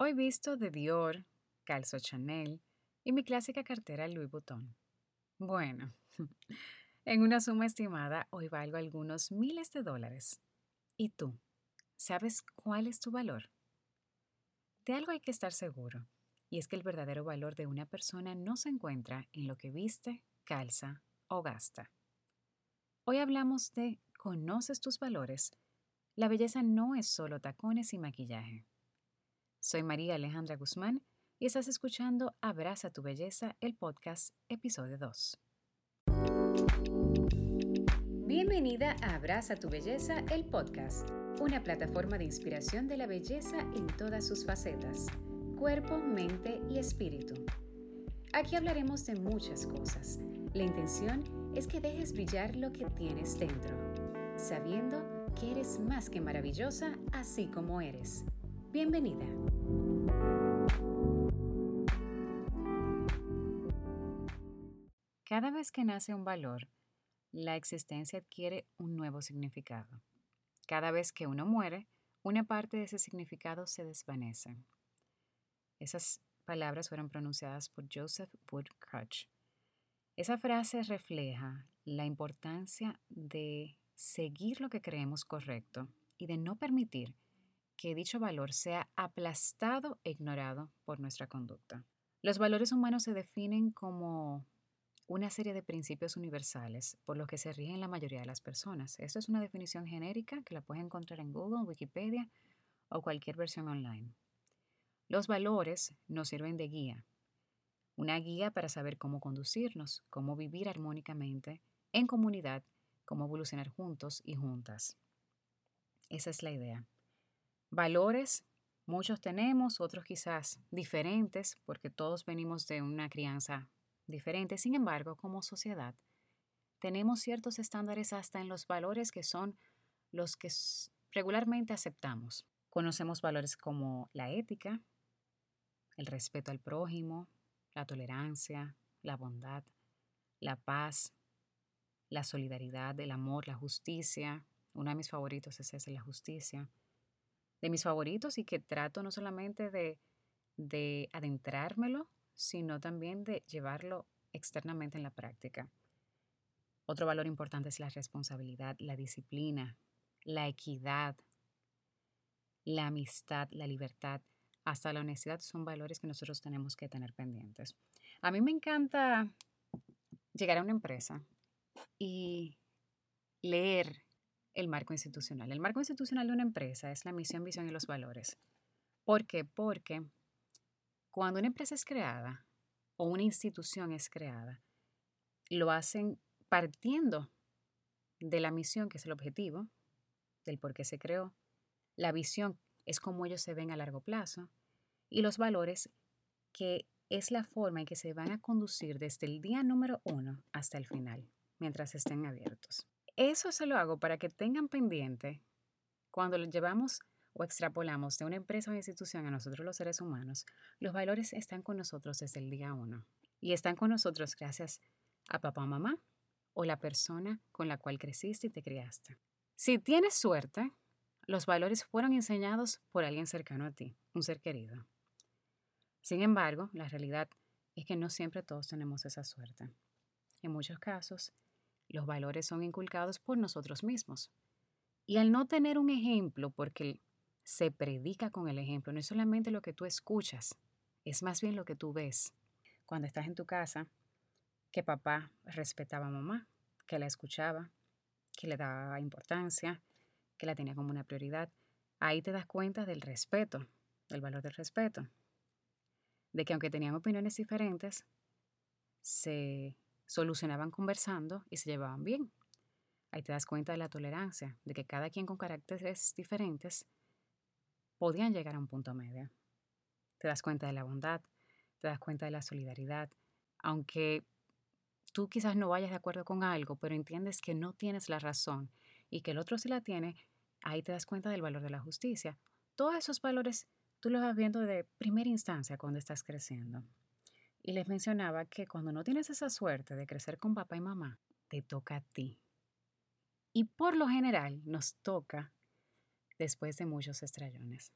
Hoy visto de Dior, calzo Chanel y mi clásica cartera Louis Vuitton. Bueno, en una suma estimada hoy valgo algunos miles de dólares. ¿Y tú? ¿Sabes cuál es tu valor? De algo hay que estar seguro, y es que el verdadero valor de una persona no se encuentra en lo que viste, calza o gasta. Hoy hablamos de ¿conoces tus valores? La belleza no es solo tacones y maquillaje. Soy María Alejandra Guzmán y estás escuchando Abraza tu Belleza, el podcast, episodio 2. Bienvenida a Abraza tu Belleza, el podcast, una plataforma de inspiración de la belleza en todas sus facetas, cuerpo, mente y espíritu. Aquí hablaremos de muchas cosas. La intención es que dejes brillar lo que tienes dentro, sabiendo que eres más que maravillosa, así como eres. Bienvenida. Cada vez que nace un valor, la existencia adquiere un nuevo significado. Cada vez que uno muere, una parte de ese significado se desvanece. Esas palabras fueron pronunciadas por Joseph Wood Krutch. Esa frase refleja la importancia de seguir lo que creemos correcto y de no permitir que dicho valor sea aplastado e ignorado por nuestra conducta. Los valores humanos se definen como una serie de principios universales por los que se rigen la mayoría de las personas. Esto es una definición genérica que la puedes encontrar en Google, Wikipedia o cualquier versión online. Los valores nos sirven de guía, una guía para saber cómo conducirnos, cómo vivir armónicamente, en comunidad, cómo evolucionar juntos y juntas. Esa es la idea. Valores, muchos tenemos, otros quizás diferentes, porque todos venimos de una crianza diferente. Sin embargo, como sociedad, tenemos ciertos estándares hasta en los valores que son los que regularmente aceptamos. Conocemos valores como la ética, el respeto al prójimo, la tolerancia, la bondad, la paz, la solidaridad, el amor, la justicia. Uno de mis favoritos es ese, la justicia. De mis favoritos y que trato no solamente de adentrármelo, sino también de llevarlo externamente en la práctica. Otro valor importante es la responsabilidad, la disciplina, la equidad, la amistad, la libertad, hasta la honestidad son valores que nosotros tenemos que tener pendientes. A mí me encanta llegar a una empresa y leer el marco institucional. El marco institucional de una empresa es la misión, visión y los valores. ¿Por qué? Porque cuando una empresa es creada o una institución es creada, lo hacen partiendo de la misión, que es el objetivo, del por qué se creó. La visión es cómo ellos se ven a largo plazo y los valores, que es la forma en que se van a conducir desde el día número 1 hasta el final, mientras estén abiertos. Eso se lo hago para que tengan pendiente cuando lo llevamos o extrapolamos de una empresa o institución a nosotros los seres humanos. Los valores están con nosotros desde el día 1 y están con nosotros gracias a papá o mamá o la persona con la cual creciste y te criaste. Si tienes suerte, los valores fueron enseñados por alguien cercano a ti, un ser querido. Sin embargo, la realidad es que no siempre todos tenemos esa suerte. En muchos casos, los valores son inculcados por nosotros mismos. Y al no tener un ejemplo, porque se predica con el ejemplo, no es solamente lo que tú escuchas, es más bien lo que tú ves. Cuando estás en tu casa, que papá respetaba a mamá, que la escuchaba, que le daba importancia, que la tenía como una prioridad, ahí te das cuenta del respeto, del valor del respeto. De que aunque tenían opiniones diferentes, se solucionaban conversando y se llevaban bien. Ahí te das cuenta de la tolerancia, de que cada quien con caracteres diferentes podían llegar a un punto medio. Te das cuenta de la bondad, te das cuenta de la solidaridad, aunque tú quizás no vayas de acuerdo con algo, pero entiendes que no tienes la razón y que el otro sí la tiene. Ahí te das cuenta del valor de la justicia. Todos esos valores tú los vas viendo de primera instancia cuando estás creciendo. Y les mencionaba que cuando no tienes esa suerte de crecer con papá y mamá, te toca a ti. Y por lo general nos toca después de muchos estrellones.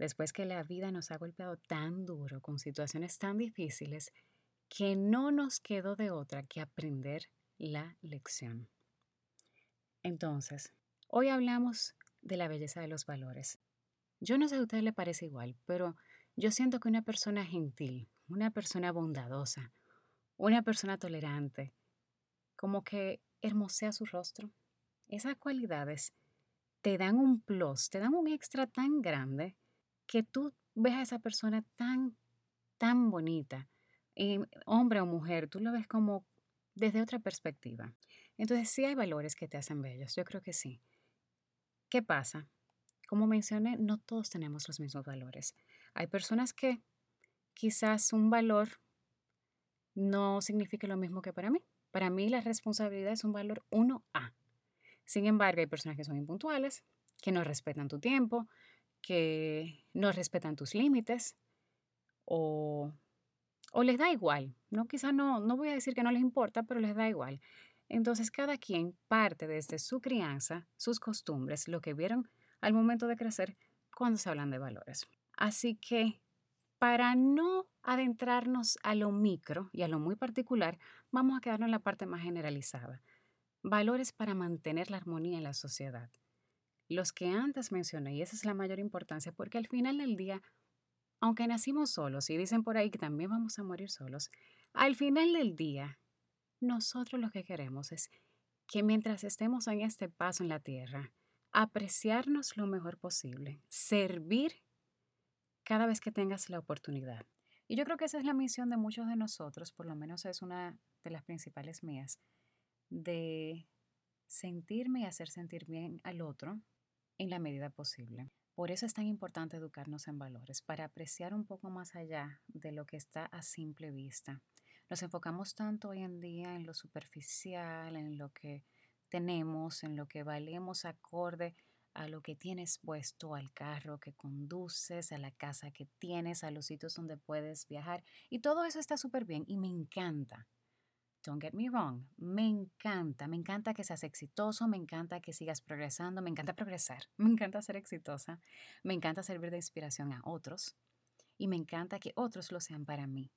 después que la vida nos ha golpeado tan duro con situaciones tan difíciles que no nos quedó de otra que aprender la lección. Entonces, hoy hablamos de la belleza de los valores. Yo no sé si a ustedes les parece igual, pero yo siento que una persona gentil, una persona bondadosa, una persona tolerante, como que hermosea su rostro. Esas cualidades te dan un plus, te dan un extra tan grande que tú ves a esa persona tan, tan bonita. Hombre o mujer, tú lo ves como desde otra perspectiva. Entonces, sí hay valores que te hacen bellos, yo creo que sí. ¿Qué pasa? Como mencioné, no todos tenemos los mismos valores. Hay personas que quizás un valor no signifique lo mismo que para mí. Para mí la responsabilidad es un valor 1A. Sin embargo, hay personas que son impuntuales, que no respetan tu tiempo, que no respetan tus límites o les da igual. No, quizás no voy a decir que no les importa, pero les da igual. Entonces, cada quien parte desde su crianza, sus costumbres, lo que vieron al momento de crecer cuando se hablan de valores. Así que, para no adentrarnos a lo micro y a lo muy particular, vamos a quedarnos en la parte más generalizada. Valores para mantener la armonía en la sociedad. Los que antes mencioné, y esa es la mayor importancia, porque al final del día, aunque nacimos solos, y dicen por ahí que también vamos a morir solos, al final del día, nosotros lo que queremos es que mientras estemos en este paso en la tierra, apreciarnos lo mejor posible, servir cada vez que tengas la oportunidad. Y yo creo que esa es la misión de muchos de nosotros, por lo menos es una de las principales mías, de sentirme y hacer sentir bien al otro en la medida posible. Por eso es tan importante educarnos en valores, para apreciar un poco más allá de lo que está a simple vista. Nos enfocamos tanto hoy en día en lo superficial, en lo que tenemos, en lo que valemos acorde a lo que tienes puesto, al carro que conduces, a la casa que tienes, a los sitios donde puedes viajar. Y todo eso está súper bien y me encanta. Don't get me wrong, me encanta que seas exitoso, me encanta que sigas progresando, me encanta progresar, me encanta ser exitosa, me encanta servir de inspiración a otros y me encanta que otros lo sean para mí.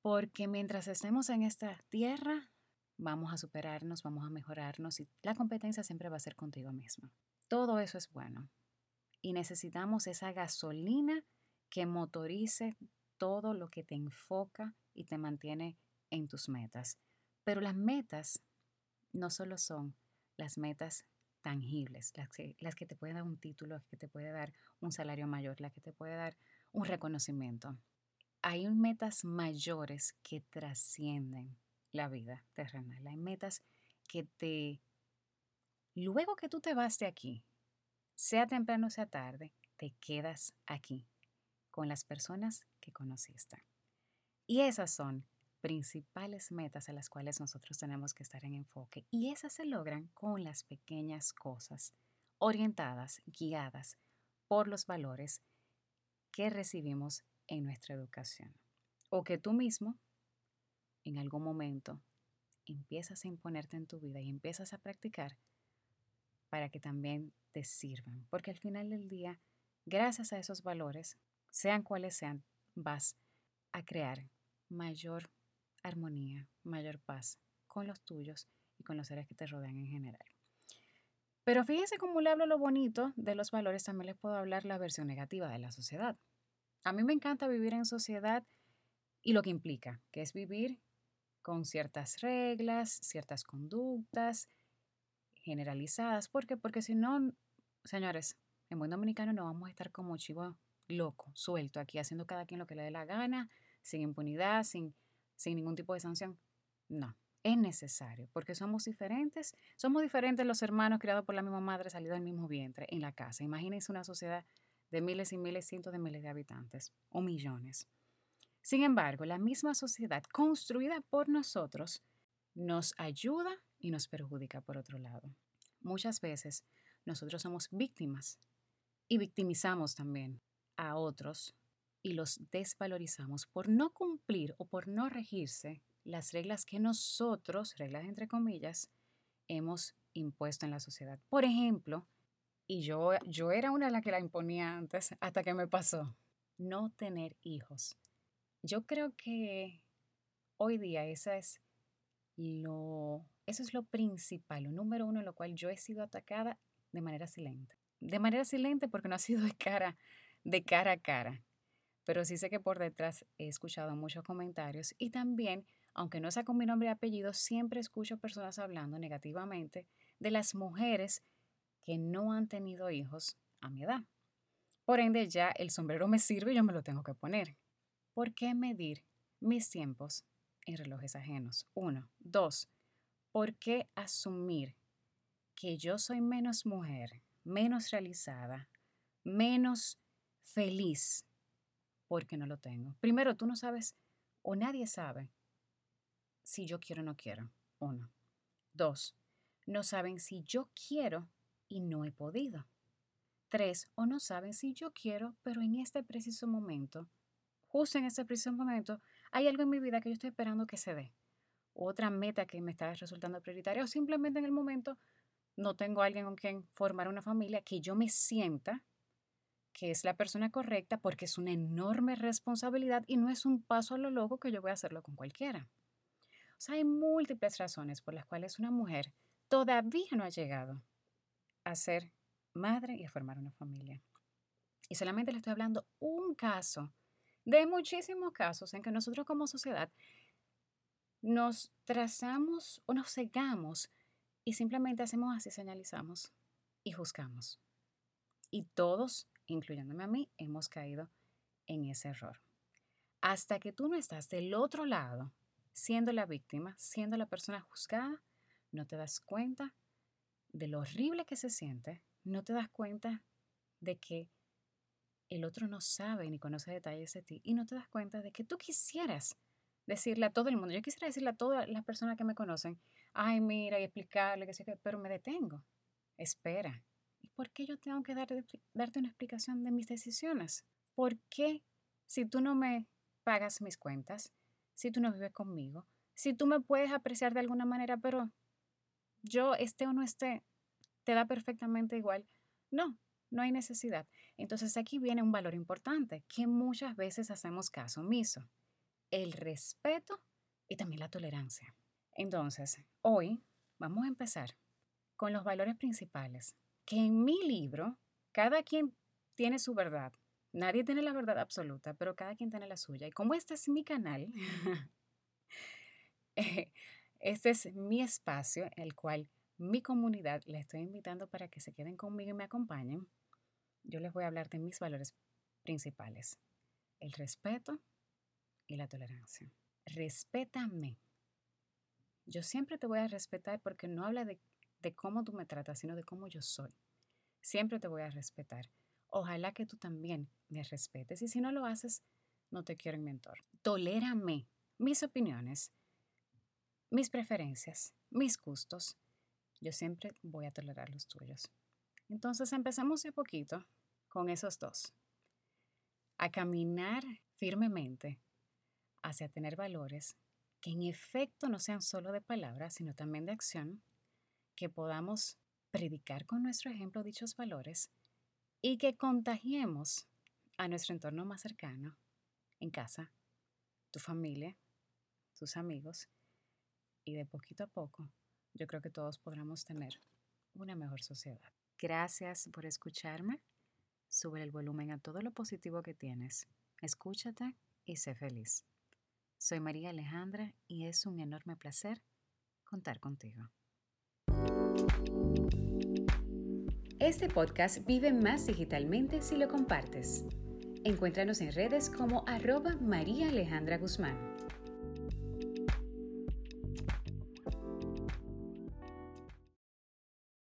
Porque mientras estemos en esta tierra, vamos a superarnos, vamos a mejorarnos y la competencia siempre va a ser contigo misma. Todo eso es bueno y necesitamos esa gasolina que motorice todo lo que te enfoca y te mantiene en tus metas. Pero las metas no solo son las metas tangibles, las que te pueden dar un título, las que te puede dar un salario mayor, las que te puede dar un reconocimiento. Hay metas mayores que trascienden la vida terrenal. Hay metas que luego que tú te vas de aquí, sea temprano o sea tarde, te quedas aquí con las personas que conociste. Y esas son principales metas a las cuales nosotros tenemos que estar en enfoque, y esas se logran con las pequeñas cosas orientadas, guiadas por los valores que recibimos en nuestra educación o que tú mismo en algún momento empiezas a imponerte en tu vida y empiezas a practicar para que también te sirvan, porque al final del día, gracias a esos valores, sean cuales sean, vas a crear mayor armonía, mayor paz con los tuyos y con los seres que te rodean en general. Pero fíjense cómo le hablo lo bonito de los valores, también les puedo hablar la versión negativa de la sociedad. A mí me encanta vivir en sociedad y lo que implica, que es vivir con ciertas reglas, ciertas conductas generalizadas. ¿Por qué? Porque si no, señores, en buen dominicano no vamos a estar como chivo loco, suelto aquí, haciendo cada quien lo que le dé la gana, sin impunidad, sin ningún tipo de sanción. No, es necesario, porque somos diferentes los hermanos criados por la misma madre, salidos del mismo vientre, en la casa. Imagínense una sociedad de miles y miles, cientos de miles de habitantes o millones. Sin embargo, la misma sociedad construida por nosotros nos ayuda y nos perjudica por otro lado. Muchas veces nosotros somos víctimas y victimizamos también a otros y los desvalorizamos por no cumplir o por no regirse las reglas que nosotros, reglas entre comillas, hemos impuesto en la sociedad. Por ejemplo, Y yo era una de las que la imponía antes, hasta que me pasó. No tener hijos. Yo creo que hoy día eso es lo principal, lo número uno en lo cual yo he sido atacada de manera silente. De manera silente porque no ha sido de cara a cara. Pero sí sé que por detrás he escuchado muchos comentarios y también, aunque no sea con mi nombre y apellido, siempre escucho personas hablando negativamente de las mujeres que no han tenido hijos a mi edad. Por ende, ya el sombrero me sirve y yo me lo tengo que poner. ¿Por qué medir mis tiempos en relojes ajenos? 1. 2. ¿Por qué asumir que yo soy menos mujer, menos realizada, menos feliz? Porque no lo tengo. Primero, tú no sabes o nadie sabe si yo quiero o no quiero. 1. 2. No saben si yo quiero y no he podido. 3. O no saben si yo quiero, pero en este preciso momento, justo en este preciso momento, hay algo en mi vida que yo estoy esperando que se dé. Otra meta que me está resultando prioritaria o simplemente en el momento no tengo a alguien con quien formar una familia que yo me sienta que es la persona correcta porque es una enorme responsabilidad y no es un paso a lo loco que yo voy a hacerlo con cualquiera. O sea, hay múltiples razones por las cuales una mujer todavía no ha llegado a ser madre y a formar una familia. Y solamente le estoy hablando un caso de muchísimos casos en que nosotros como sociedad nos trazamos o nos cegamos y simplemente hacemos así, señalizamos y juzgamos. Y todos, incluyéndome a mí, hemos caído en ese error. Hasta que tú no estás del otro lado, siendo la víctima, siendo la persona juzgada, no te das cuenta de lo horrible que se siente, no te das cuenta de que el otro no sabe ni conoce detalles de ti y no te das cuenta de que tú quisieras decirle a todo el mundo, yo quisiera decirle a todas las personas que me conocen, ay mira, y explicarle, que sé qué, pero me detengo, espera. ¿Y por qué yo tengo que darte una explicación de mis decisiones? ¿Por qué si tú no me pagas mis cuentas, si tú no vives conmigo, si tú me puedes apreciar de alguna manera, pero yo esté o no esté, te da perfectamente igual? No hay necesidad. Entonces aquí viene un valor importante que muchas veces hacemos caso omiso. El respeto y también la tolerancia. Entonces, hoy vamos a empezar con los valores principales. Que en mi libro, cada quien tiene su verdad. Nadie tiene la verdad absoluta, pero cada quien tiene la suya. Y como este es mi canal, este es mi espacio, el cual mi comunidad la estoy invitando para que se queden conmigo y me acompañen. Yo les voy a hablar de mis valores principales. El respeto y la tolerancia. Respétame. Yo siempre te voy a respetar porque no habla de cómo tú me tratas, sino de cómo yo soy. Siempre te voy a respetar. Ojalá que tú también me respetes y si no lo haces, no te quiero en mi entorno. Tolérame mis opiniones, mis preferencias, mis gustos. Yo siempre voy a tolerar los tuyos. Entonces empezamos de poquito con esos dos. A caminar firmemente hacia tener valores que en efecto no sean solo de palabras, sino también de acción, que podamos predicar con nuestro ejemplo dichos valores y que contagiemos a nuestro entorno más cercano, en casa, tu familia, tus amigos, y de poquito a poco yo creo que todos podremos tener una mejor sociedad. Gracias por escucharme, sube el volumen a todo lo positivo que tienes, escúchate y sé feliz. Soy María Alejandra y es un enorme placer contar contigo. Este podcast vive más digitalmente si lo compartes. Encuéntranos en redes como @María Alejandra Guzmán.